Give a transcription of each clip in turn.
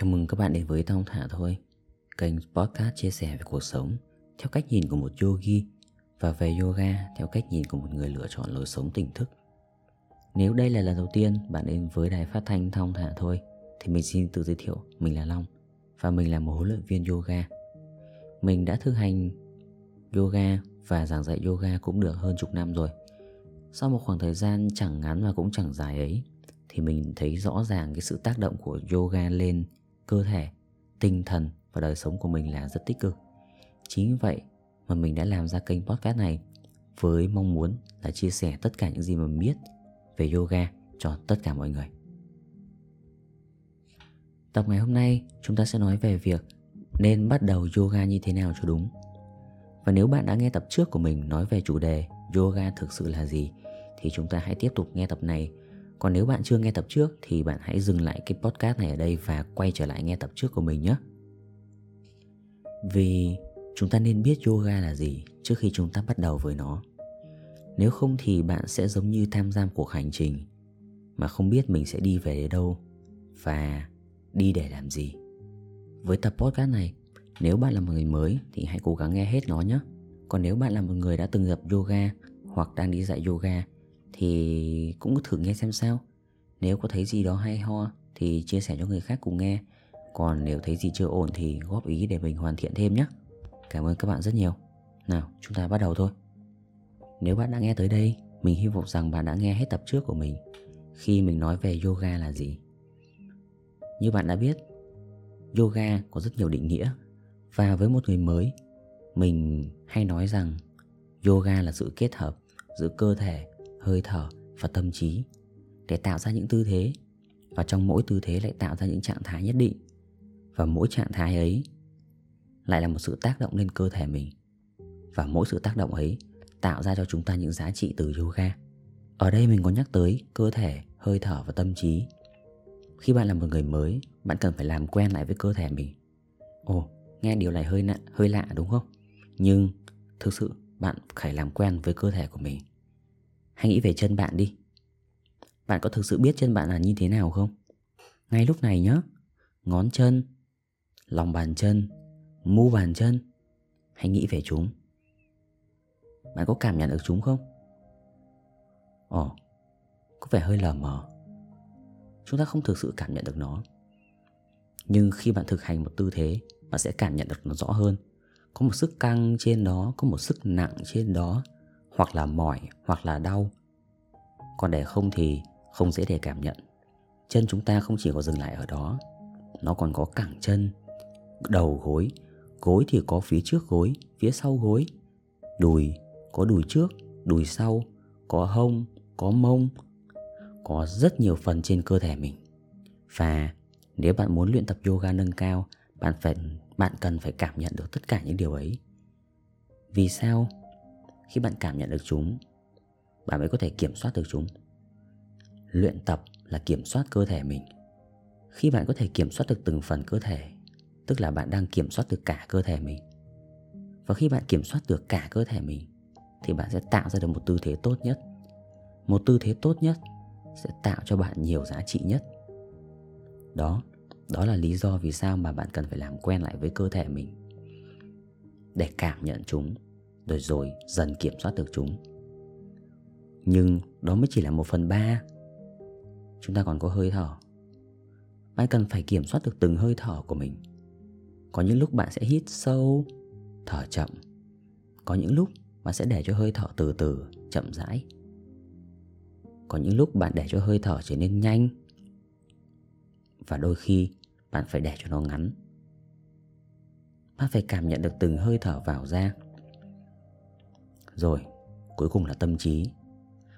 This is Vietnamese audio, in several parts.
Chào mừng các bạn đến với Thong Thả Thôi, kênh podcast chia sẻ về cuộc sống theo cách nhìn của một yogi và về yoga theo cách nhìn của một người lựa chọn lối sống tỉnh thức. Nếu đây là lần đầu tiên bạn đến với đài phát thanh Thong Thả Thôi thì mình xin tự giới thiệu, mình là Long và mình là một huấn luyện viên yoga. Mình đã thực hành yoga và giảng dạy yoga cũng được hơn chục năm rồi. Sau một khoảng thời gian chẳng ngắn và cũng chẳng dài ấy thì mình thấy rõ ràng cái sự tác động của yoga lên cơ thể, tinh thần và đời sống của mình là rất tích cực. Chính vậy mà mình đã làm ra kênh podcast này với mong muốn là chia sẻ tất cả những gì mình biết về yoga cho tất cả mọi người. Tập ngày hôm nay chúng ta sẽ nói về việc nên bắt đầu yoga như thế nào cho đúng. Và nếu bạn đã nghe tập trước của mình nói về chủ đề yoga thực sự là gì thì chúng ta hãy tiếp tục nghe tập này. Còn nếu bạn chưa nghe tập trước thì bạn hãy dừng lại cái podcast này ở đây và quay trở lại nghe tập trước của mình nhé. Vì chúng ta nên biết yoga là gì trước khi chúng ta bắt đầu với nó. Nếu không thì bạn sẽ giống như tham gia cuộc hành trình mà không biết mình sẽ đi về đâu và đi để làm gì. Với tập podcast này, nếu bạn là một người mới thì hãy cố gắng nghe hết nó nhé. Còn nếu bạn là một người đã từng tập yoga hoặc đang đi dạy yoga thì cũng thử nghe xem sao. Nếu có thấy gì đó hay ho thì chia sẻ cho người khác cùng nghe. Còn nếu thấy gì chưa ổn thì góp ý để mình hoàn thiện thêm nhé. Cảm ơn các bạn rất nhiều. Nào, chúng ta bắt đầu thôi. Nếu bạn đã nghe tới đây, mình hy vọng rằng bạn đã nghe hết tập trước của mình khi mình nói về yoga là gì. Như bạn đã biết, yoga có rất nhiều định nghĩa. Và với một người mới, mình hay nói rằng yoga là sự kết hợp giữa cơ thể, hơi thở và tâm trí để tạo ra những tư thế, và trong mỗi tư thế lại tạo ra những trạng thái nhất định, và mỗi trạng thái ấy lại là một sự tác động lên cơ thể mình, và mỗi sự tác động ấy tạo ra cho chúng ta những giá trị từ yoga. Ở đây mình có nhắc tới cơ thể, hơi thở và tâm trí. Khi bạn là một người mới, bạn cần phải làm quen lại với cơ thể mình. Ồ, nghe điều này hơi lạ đúng không? Nhưng thực sự bạn phải làm quen với cơ thể của mình. Hãy nghĩ về chân bạn đi. Bạn có thực sự biết chân bạn là như thế nào không? Ngay lúc này nhé, ngón chân, lòng bàn chân, mu bàn chân, hãy nghĩ về chúng. Bạn có cảm nhận được chúng không? Ồ, có vẻ hơi lờ mờ. Chúng ta không thực sự cảm nhận được nó. Nhưng khi bạn thực hành một tư thế, bạn sẽ cảm nhận được nó rõ hơn. Có một sức căng trên đó, có một sức nặng trên đó, hoặc là mỏi, hoặc là đau. Còn để không thì không dễ để cảm nhận. Chân chúng ta không chỉ có dừng lại ở đó, nó còn có cẳng chân, đầu gối. Gối thì có phía trước gối, phía sau gối. Đùi, có đùi trước, đùi sau. Có hông, có mông. Có rất nhiều phần trên cơ thể mình. Và nếu bạn muốn luyện tập yoga nâng cao, bạn cần phải cảm nhận được tất cả những điều ấy. Vì sao? Khi bạn cảm nhận được chúng, bạn mới có thể kiểm soát được chúng. Luyện tập là kiểm soát cơ thể mình. Khi bạn có thể kiểm soát được từng phần cơ thể, tức là bạn đang kiểm soát được cả cơ thể mình. Và khi bạn kiểm soát được cả cơ thể mình thì bạn sẽ tạo ra được một tư thế tốt nhất. Một tư thế tốt nhất sẽ tạo cho bạn nhiều giá trị nhất. Đó là lý do vì sao mà bạn cần phải làm quen lại với cơ thể mình, để cảm nhận chúng, rồi dần kiểm soát được chúng. Nhưng đó mới chỉ là 1/3. Chúng ta còn có hơi thở. Bạn cần phải kiểm soát được từng hơi thở của mình. Có những lúc bạn sẽ hít sâu, thở chậm. Có những lúc bạn sẽ để cho hơi thở từ từ, chậm rãi. Có những lúc bạn để cho hơi thở trở nên nhanh. Và đôi khi bạn phải để cho nó ngắn. Bạn phải cảm nhận được từng hơi thở vào ra. Rồi, cuối cùng là tâm trí.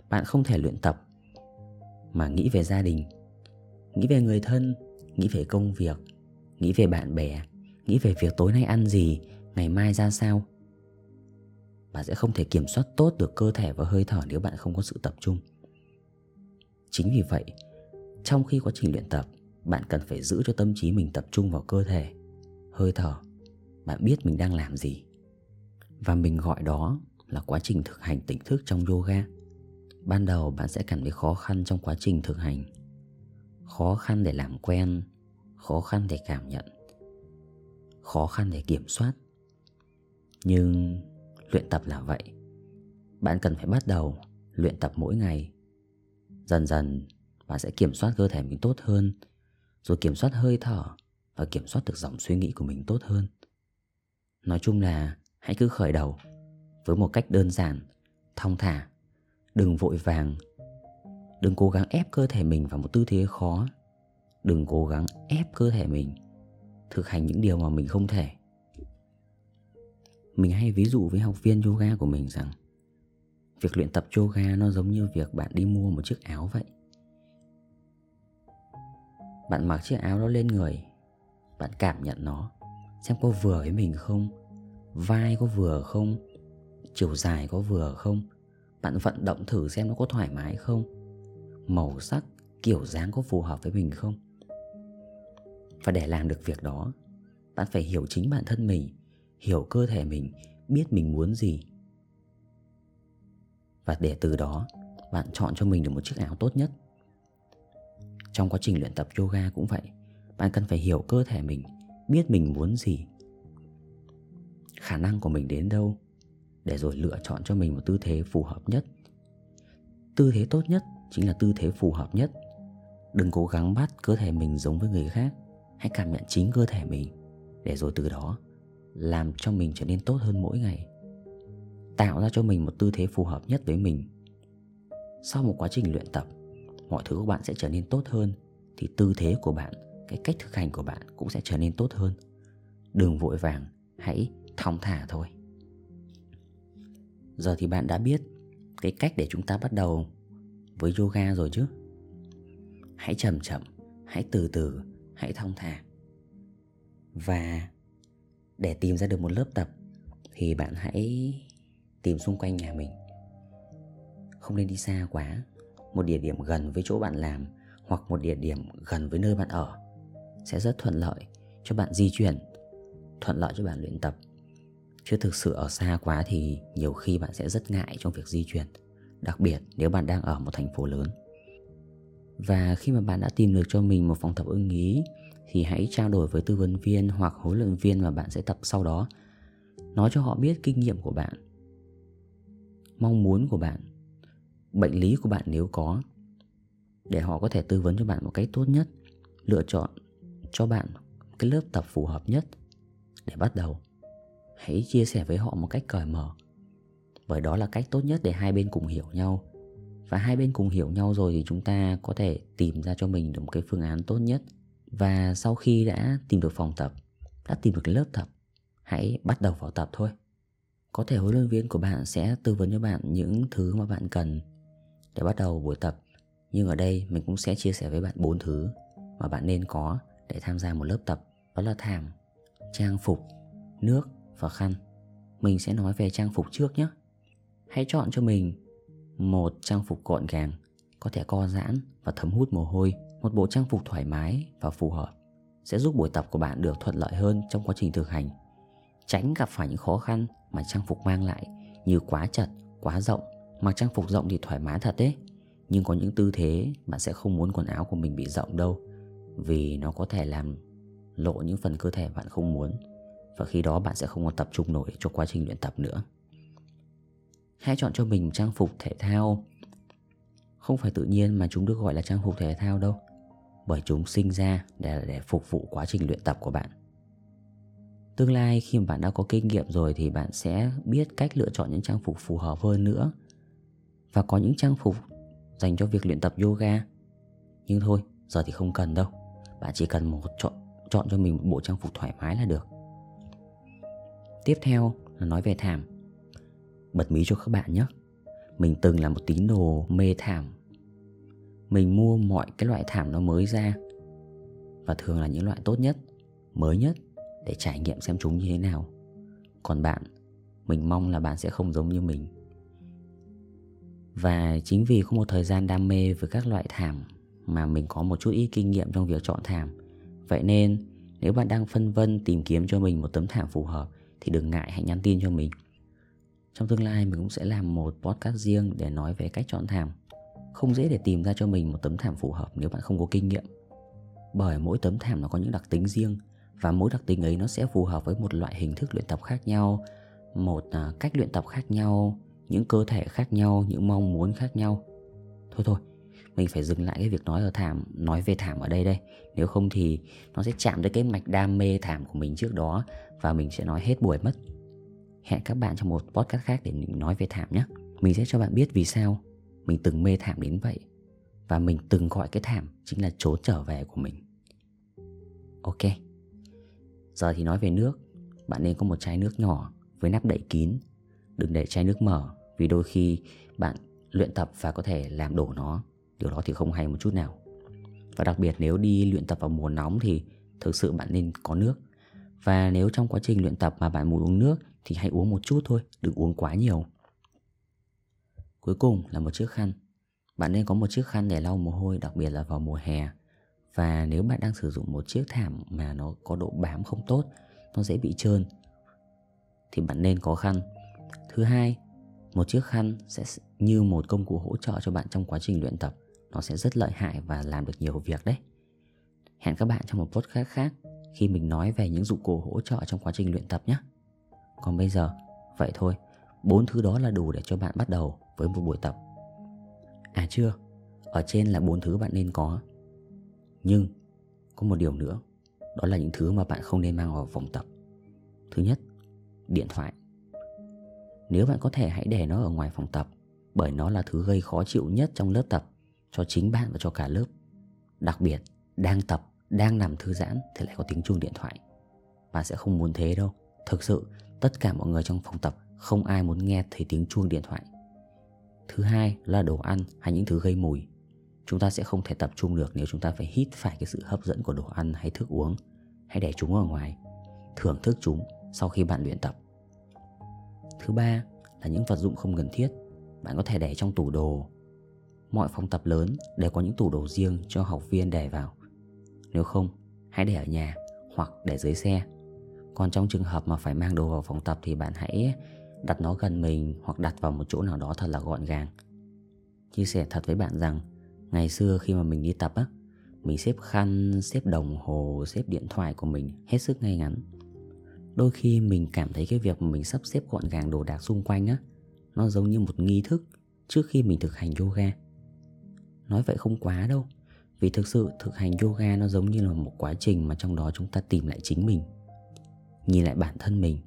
Bạn không thể luyện tập mà nghĩ về gia đình, nghĩ về người thân, nghĩ về công việc, nghĩ về bạn bè, nghĩ về việc tối nay ăn gì, ngày mai ra sao. Bạn sẽ không thể kiểm soát tốt được cơ thể và hơi thở nếu bạn không có sự tập trung. Chính vì vậy, trong khi quá trình luyện tập, bạn cần phải giữ cho tâm trí mình tập trung vào cơ thể, hơi thở. Bạn biết mình đang làm gì. Và mình gọi đó là quá trình thực hành tỉnh thức trong yoga. Ban đầu bạn sẽ cảm thấy khó khăn trong quá trình thực hành. Khó khăn để làm quen, khó khăn để cảm nhận, khó khăn để kiểm soát. Nhưng luyện tập là vậy. Bạn cần phải bắt đầu luyện tập mỗi ngày. Dần dần bạn sẽ kiểm soát cơ thể mình tốt hơn, rồi kiểm soát hơi thở và kiểm soát được dòng suy nghĩ của mình tốt hơn. Nói chung là hãy cứ khởi đầu với một cách đơn giản, thong thả. Đừng vội vàng. Đừng cố gắng ép cơ thể mình vào một tư thế khó. Đừng cố gắng ép cơ thể mình thực hành những điều mà mình không thể. Mình hay ví dụ với học viên yoga của mình rằng việc luyện tập yoga nó giống như việc bạn đi mua một chiếc áo vậy. Bạn mặc chiếc áo đó lên người, bạn cảm nhận nó, xem có vừa với mình không, vai có vừa không, chiều dài có vừa không. Bạn vận động thử xem nó có thoải mái không, màu sắc, kiểu dáng có phù hợp với mình không. Và để làm được việc đó, bạn phải hiểu chính bản thân mình, hiểu cơ thể mình, biết mình muốn gì. Và để từ đó, bạn chọn cho mình được một chiếc áo tốt nhất. Trong quá trình luyện tập yoga cũng vậy, bạn cần phải hiểu cơ thể mình, biết mình muốn gì, khả năng của mình đến đâu, để rồi lựa chọn cho mình một tư thế phù hợp nhất. Tư thế tốt nhất chính là tư thế phù hợp nhất. Đừng cố gắng bắt cơ thể mình giống với người khác. Hãy cảm nhận chính cơ thể mình, để rồi từ đó làm cho mình trở nên tốt hơn mỗi ngày. Tạo ra cho mình một tư thế phù hợp nhất với mình. Sau một quá trình luyện tập, mọi thứ của bạn sẽ trở nên tốt hơn, thì tư thế của bạn, cái cách thực hành của bạn cũng sẽ trở nên tốt hơn. Đừng vội vàng, hãy thong thả thôi. Giờ thì bạn đã biết cái cách để chúng ta bắt đầu với yoga rồi chứ. Hãy chậm chậm, hãy từ từ, hãy thong thả. Và để tìm ra được một lớp tập thì bạn hãy tìm xung quanh nhà mình. Không nên đi xa quá. Một địa điểm gần với chỗ bạn làm hoặc một địa điểm gần với nơi bạn ở sẽ rất thuận lợi cho bạn di chuyển, thuận lợi cho bạn luyện tập. Chứ thực sự ở xa quá thì nhiều khi bạn sẽ rất ngại trong việc di chuyển, đặc biệt nếu bạn đang ở một thành phố lớn. Và khi mà bạn đã tìm được cho mình một phòng tập ưng ý thì hãy trao đổi với tư vấn viên hoặc huấn luyện viên mà bạn sẽ tập sau đó. Nói cho họ biết kinh nghiệm của bạn, mong muốn của bạn, bệnh lý của bạn nếu có, để họ có thể tư vấn cho bạn một cách tốt nhất, lựa chọn cho bạn cái lớp tập phù hợp nhất để bắt đầu. Hãy chia sẻ với họ một cách cởi mở, bởi đó là cách tốt nhất để hai bên cùng hiểu nhau. Và hai bên cùng hiểu nhau rồi thì chúng ta có thể tìm ra cho mình được một cái phương án tốt nhất. Và sau khi đã tìm được phòng tập, đã tìm được cái lớp tập, hãy bắt đầu vào tập thôi. Có thể huấn luyện viên của bạn sẽ tư vấn cho bạn những thứ mà bạn cần để bắt đầu buổi tập. Nhưng ở đây mình cũng sẽ chia sẻ với bạn 4 thứ mà bạn nên có để tham gia một lớp tập. Đó là thảm, trang phục, nước và khăn. Mình sẽ nói về trang phục trước nhé. Hãy chọn cho mình một trang phục gọn gàng, có thể co giãn và thấm hút mồ hôi. Một bộ trang phục thoải mái và phù hợp sẽ giúp buổi tập của bạn được thuận lợi hơn trong quá trình thực hành. Tránh gặp phải những khó khăn mà trang phục mang lại, như quá chật, quá rộng. Mặc trang phục rộng thì thoải mái thật đấy, nhưng có những tư thế bạn sẽ không muốn quần áo của mình bị rộng đâu, vì nó có thể làm lộ những phần cơ thể bạn không muốn. Và khi đó bạn sẽ không còn tập trung nổi cho quá trình luyện tập nữa. Hãy chọn cho mình trang phục thể thao. Không phải tự nhiên mà chúng được gọi là trang phục thể thao đâu, bởi chúng sinh ra để phục vụ quá trình luyện tập của bạn. Tương lai khi mà bạn đã có kinh nghiệm rồi thì bạn sẽ biết cách lựa chọn những trang phục phù hợp hơn nữa. Và có những trang phục dành cho việc luyện tập yoga. Nhưng thôi, giờ thì không cần đâu. Bạn chỉ cần chọn cho mình một bộ trang phục thoải mái là được. Tiếp theo là nói về thảm. Bật mí cho các bạn nhé. Mình từng là một tín đồ mê thảm. Mình mua mọi cái loại thảm nó mới ra, và thường là những loại tốt nhất, mới nhất, để trải nghiệm xem chúng như thế nào. Còn bạn, mình mong là bạn sẽ không giống như mình. Và chính vì có một thời gian đam mê với các loại thảm mà mình có một chút ít kinh nghiệm trong việc chọn thảm. Vậy nên nếu bạn đang phân vân tìm kiếm cho mình một tấm thảm phù hợp thì đừng ngại, hãy nhắn tin cho mình. Trong tương lai mình cũng sẽ làm một podcast riêng để nói về cách chọn thảm. Không dễ để tìm ra cho mình một tấm thảm phù hợp nếu bạn không có kinh nghiệm. bởi mỗi tấm thảm nó có những đặc tính riêng và mỗi đặc tính ấy nó sẽ phù hợp với một loại hình thức luyện tập khác nhau, một cách luyện tập khác nhau, những cơ thể khác nhau, những mong muốn khác nhau. Thôi, mình phải dừng lại cái việc nói về thảm ở đây. Nếu không thì nó sẽ chạm tới cái mạch đam mê thảm của mình trước đó và mình sẽ nói hết buổi mất. Hẹn các bạn trong một podcast khác để mình nói về thảm nhé. Mình sẽ cho bạn biết vì sao mình từng mê thảm đến vậy và mình từng gọi cái thảm chính là chỗ trở về của mình. Ok, giờ thì nói về nước. Bạn nên có một chai nước nhỏ với nắp đậy kín. Đừng để chai nước mở vì đôi khi bạn luyện tập và có thể làm đổ nó. Điều đó thì không hay một chút nào. Và đặc biệt nếu đi luyện tập vào mùa nóng thì thực sự bạn nên có nước. Và nếu trong quá trình luyện tập mà bạn muốn uống nước thì hãy uống một chút thôi, đừng uống quá nhiều. Cuối cùng là một chiếc khăn. Bạn nên có một chiếc khăn để lau mồ hôi, đặc biệt là vào mùa hè. Và nếu bạn đang sử dụng một chiếc thảm mà nó có độ bám không tốt, nó dễ bị trơn, thì bạn nên có khăn. Thứ hai, một chiếc khăn sẽ như một công cụ hỗ trợ cho bạn trong quá trình luyện tập. Nó sẽ rất lợi hại và làm được nhiều việc đấy. Hẹn các bạn trong một podcast khác khi mình nói về những dụng cụ hỗ trợ trong quá trình luyện tập nhé. Còn bây giờ, vậy thôi, 4 thứ đó là đủ để cho bạn bắt đầu với một buổi tập. À chưa, ở trên là 4 thứ bạn nên có. Nhưng có một điều nữa, đó là những thứ mà bạn không nên mang vào phòng tập. Thứ nhất, điện thoại. Nếu bạn có thể hãy để nó ở ngoài phòng tập, bởi nó là thứ gây khó chịu nhất trong lớp tập, cho chính bạn và cho cả lớp. Đặc biệt, đang tập, đang nằm thư giãn thì lại có tiếng chuông điện thoại. Bạn sẽ không muốn thế đâu. Thực sự, tất cả mọi người trong phòng tập không ai muốn nghe thấy tiếng chuông điện thoại. Thứ hai là đồ ăn hay những thứ gây mùi. Chúng ta sẽ không thể tập trung được nếu chúng ta phải hít phải cái sự hấp dẫn của đồ ăn hay thức uống. Hãy để chúng ở ngoài, thưởng thức chúng sau khi bạn luyện tập. Thứ ba là những vật dụng không cần thiết. Bạn có thể để trong tủ đồ. Mọi phòng tập lớn đều có những tủ đồ riêng cho học viên để vào. Nếu không, hãy để ở nhà hoặc để dưới xe. Còn trong trường hợp mà phải mang đồ vào phòng tập thì bạn hãy đặt nó gần mình hoặc đặt vào một chỗ nào đó thật là gọn gàng. Chia sẻ thật với bạn rằng ngày xưa khi mà mình đi tập á, mình xếp khăn, xếp đồng hồ, xếp điện thoại của mình hết sức ngay ngắn. Đôi khi mình cảm thấy cái việc mà mình sắp xếp gọn gàng đồ đạc xung quanh á, nó giống như một nghi thức trước khi mình thực hành yoga. Nói vậy không quá đâu, vì thực sự thực hành yoga nó giống như là một quá trình mà trong đó chúng ta tìm lại chính mình, nhìn lại bản thân mình,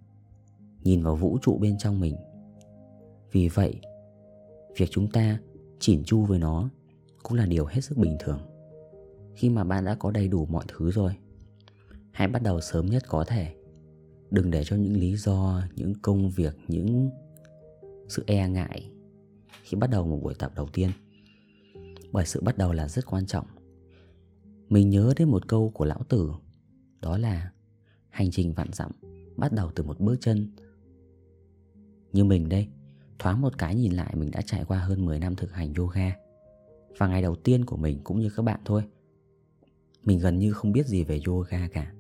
nhìn vào vũ trụ bên trong mình. Vì vậy, việc chúng ta chỉn chu với nó cũng là điều hết sức bình thường. Khi mà bạn đã có đầy đủ mọi thứ rồi, hãy bắt đầu sớm nhất có thể. Đừng để cho những lý do, những công việc, những sự e ngại khi bắt đầu một buổi tập đầu tiên. Bởi sự bắt đầu là rất quan trọng. Mình nhớ đến một câu của Lão Tử, đó là hành trình vạn dặm bắt đầu từ một bước chân. Như mình đây, thoáng một cái nhìn lại mình đã trải qua hơn 10 năm thực hành yoga. Và ngày đầu tiên của mình cũng như các bạn thôi, mình gần như không biết gì về yoga cả.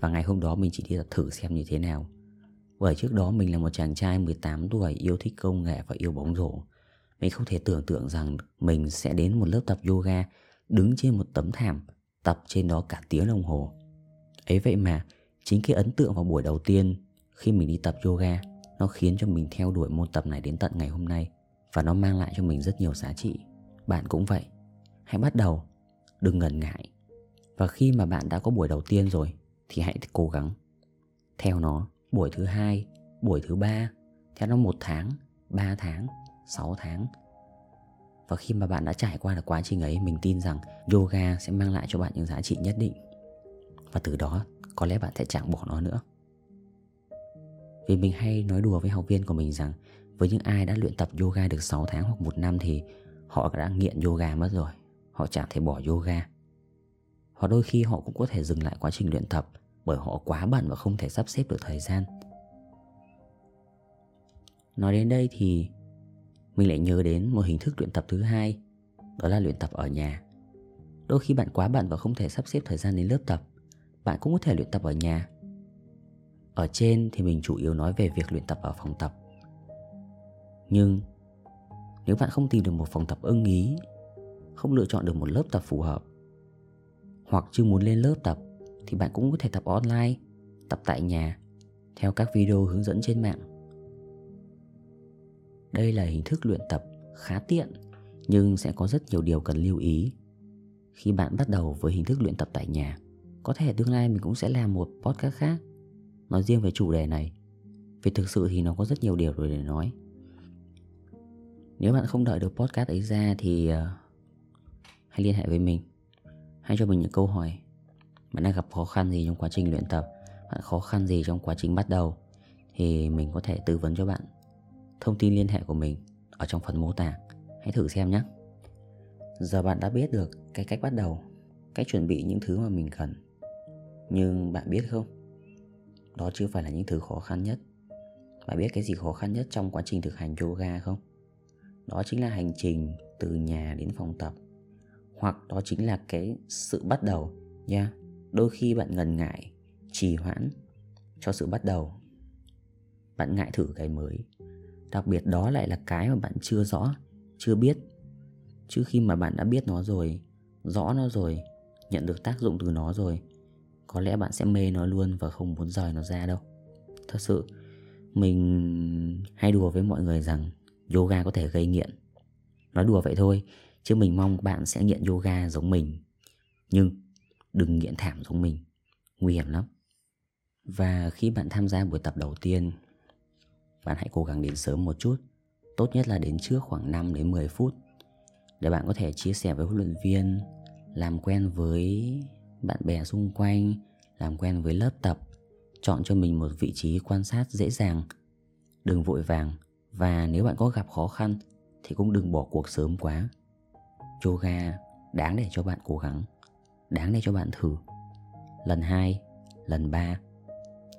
Và ngày hôm đó mình chỉ đi thử xem như thế nào. Bởi trước đó mình là một chàng trai 18 tuổi yêu thích công nghệ và yêu bóng rổ. Mình không thể tưởng tượng rằng mình sẽ đến một lớp tập yoga, đứng trên một tấm thảm, tập trên đó cả tiếng đồng hồ. Ấy vậy mà chính cái ấn tượng vào buổi đầu tiên khi mình đi tập yoga, nó khiến cho mình theo đuổi môn tập này đến tận ngày hôm nay. Và nó mang lại cho mình rất nhiều giá trị. Bạn cũng vậy, hãy bắt đầu, đừng ngần ngại. Và khi mà bạn đã có buổi đầu tiên rồi thì hãy cố gắng theo nó, buổi thứ hai, buổi thứ ba, theo nó 1 tháng, 3 tháng, 6 tháng. Và khi mà bạn đã trải qua được quá trình ấy, mình tin rằng yoga sẽ mang lại cho bạn những giá trị nhất định. Và từ đó có lẽ bạn sẽ chẳng bỏ nó nữa. Vì mình hay nói đùa với học viên của mình rằng với những ai đã luyện tập yoga được 6 tháng hoặc 1 năm thì họ đã nghiện yoga mất rồi. Họ chẳng thể bỏ yoga. Hoặc đôi khi họ cũng có thể dừng lại quá trình luyện tập bởi họ quá bận và không thể sắp xếp được thời gian. Nói đến đây thì mình lại nhớ đến một hình thức luyện tập thứ hai, đó là luyện tập ở nhà. Đôi khi bạn quá bận và không thể sắp xếp thời gian đến lớp tập, bạn cũng có thể luyện tập ở nhà. Ở trên thì mình chủ yếu nói về việc luyện tập ở phòng tập. Nhưng nếu bạn không tìm được một phòng tập ưng ý, không lựa chọn được một lớp tập phù hợp, hoặc chưa muốn lên lớp tập thì bạn cũng có thể tập online, tập tại nhà theo các video hướng dẫn trên mạng. Đây là hình thức luyện tập khá tiện nhưng sẽ có rất nhiều điều cần lưu ý. Khi bạn bắt đầu với hình thức luyện tập tại nhà, có thể tương lai mình cũng sẽ làm một podcast khác nói riêng về chủ đề này, vì thực sự thì nó có rất nhiều điều rồi để nói. Nếu bạn không đợi được podcast ấy ra thì hãy liên hệ với mình, hãy cho mình những câu hỏi. Bạn đang gặp khó khăn gì trong quá trình luyện tập, bạn khó khăn gì trong quá trình bắt đầu thì mình có thể tư vấn cho bạn. Thông tin liên hệ của mình ở trong phần mô tả, hãy thử xem nhé. Giờ bạn đã biết được cái cách bắt đầu, cách chuẩn bị những thứ mà mình cần. Nhưng bạn biết không, đó chưa phải là những thứ khó khăn nhất. Bạn biết cái gì khó khăn nhất trong quá trình thực hành yoga không? Đó chính là hành trình từ nhà đến phòng tập, hoặc đó chính là cái sự bắt đầu nha. Đôi khi bạn ngần ngại, trì hoãn cho sự bắt đầu, bạn ngại thử cái mới. Đặc biệt đó lại là cái mà bạn chưa rõ, chưa biết. Chứ khi mà bạn đã biết nó rồi, rõ nó rồi, nhận được tác dụng từ nó rồi, có lẽ bạn sẽ mê nó luôn và không muốn rời nó ra đâu. Thật sự, mình hay đùa với mọi người rằng yoga có thể gây nghiện. Nói đùa vậy thôi, chứ mình mong bạn sẽ nghiện yoga giống mình. Nhưng đừng nghiện thảm giống mình, nguy hiểm lắm. Và khi bạn tham gia buổi tập đầu tiên, bạn hãy cố gắng đến sớm một chút, tốt nhất là đến trước khoảng 5 đến 10 phút để bạn có thể chia sẻ với huấn luyện viên, làm quen với bạn bè xung quanh, làm quen với lớp tập. Chọn cho mình một vị trí quan sát dễ dàng, đừng vội vàng. Và nếu bạn có gặp khó khăn thì cũng đừng bỏ cuộc sớm quá. Yoga đáng để cho bạn cố gắng, đáng để cho bạn thử lần 2, lần 3,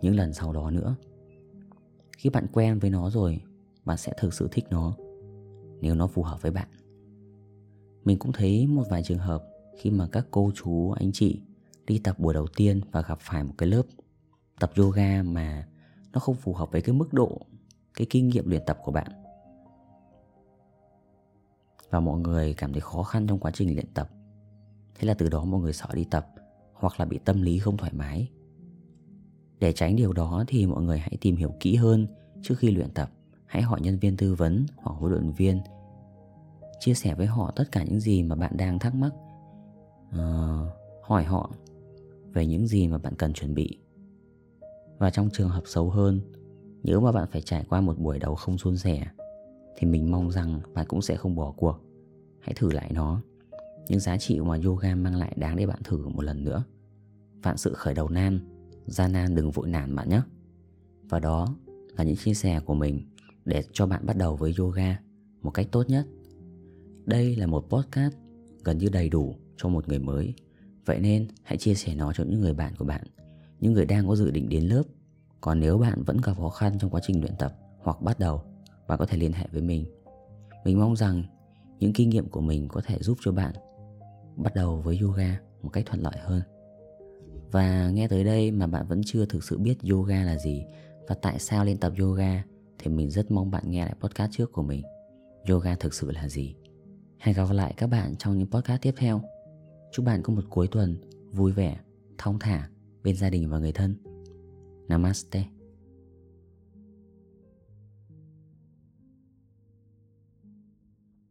những lần sau đó nữa. Khi bạn quen với nó rồi, bạn sẽ thực sự thích nó nếu nó phù hợp với bạn. Mình cũng thấy một vài trường hợp khi mà các cô chú, anh chị đi tập buổi đầu tiên và gặp phải một cái lớp tập yoga mà nó không phù hợp với cái mức độ, cái kinh nghiệm luyện tập của bạn, và mọi người cảm thấy khó khăn trong quá trình luyện tập. Thế là từ đó mọi người sợ đi tập, hoặc là bị tâm lý không thoải mái. Để tránh điều đó thì mọi người hãy tìm hiểu kỹ hơn trước khi luyện tập. Hãy hỏi nhân viên tư vấn hoặc huấn luyện viên, chia sẻ với họ tất cả những gì mà bạn đang thắc mắc, hỏi họ về những gì mà bạn cần chuẩn bị. Và trong trường hợp xấu hơn, nếu mà bạn phải trải qua một buổi đầu không suôn sẻ thì mình mong rằng bạn cũng sẽ không bỏ cuộc. Hãy thử lại nó. Những giá trị mà yoga mang lại đáng để bạn thử một lần nữa. Vạn sự khởi đầu nan, gian nan đừng vội nản bạn nhé. Và đó là những chia sẻ của mình để cho bạn bắt đầu với yoga một cách tốt nhất. Đây là một podcast gần như đầy đủ cho một người mới. Vậy nên hãy chia sẻ nó cho những người bạn của bạn, những người đang có dự định đến lớp. Còn nếu bạn vẫn gặp khó khăn trong quá trình luyện tập hoặc bắt đầu, bạn có thể liên hệ với mình. Mình mong rằng những kinh nghiệm của mình có thể giúp cho bạn bắt đầu với yoga một cách thuận lợi hơn. Và nghe tới đây mà bạn vẫn chưa thực sự biết yoga là gì và tại sao nên tập yoga thì mình rất mong bạn nghe lại podcast trước của mình, Yoga thực sự là gì. Hẹn gặp lại các bạn trong những podcast tiếp theo. Chúc bạn có một cuối tuần vui vẻ, thong thả bên gia đình và người thân. Namaste.